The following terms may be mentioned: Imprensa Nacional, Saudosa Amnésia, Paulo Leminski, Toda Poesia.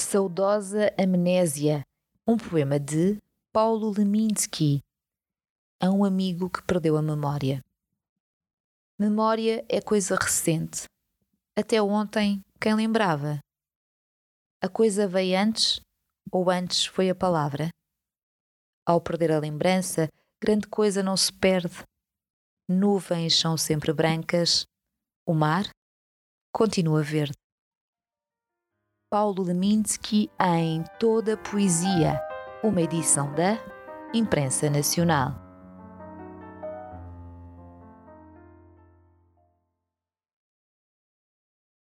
Saudosa Amnésia, um poema de Paulo Leminski, a um amigo que perdeu a memória. Memória é coisa recente. Até ontem, quem lembrava? A coisa veio antes, ou antes foi a palavra? Ao perder a lembrança, grande coisa não se perde. Nuvens são sempre brancas. O mar continua verde. Paulo Leminski em Toda Poesia, uma edição da Imprensa Nacional.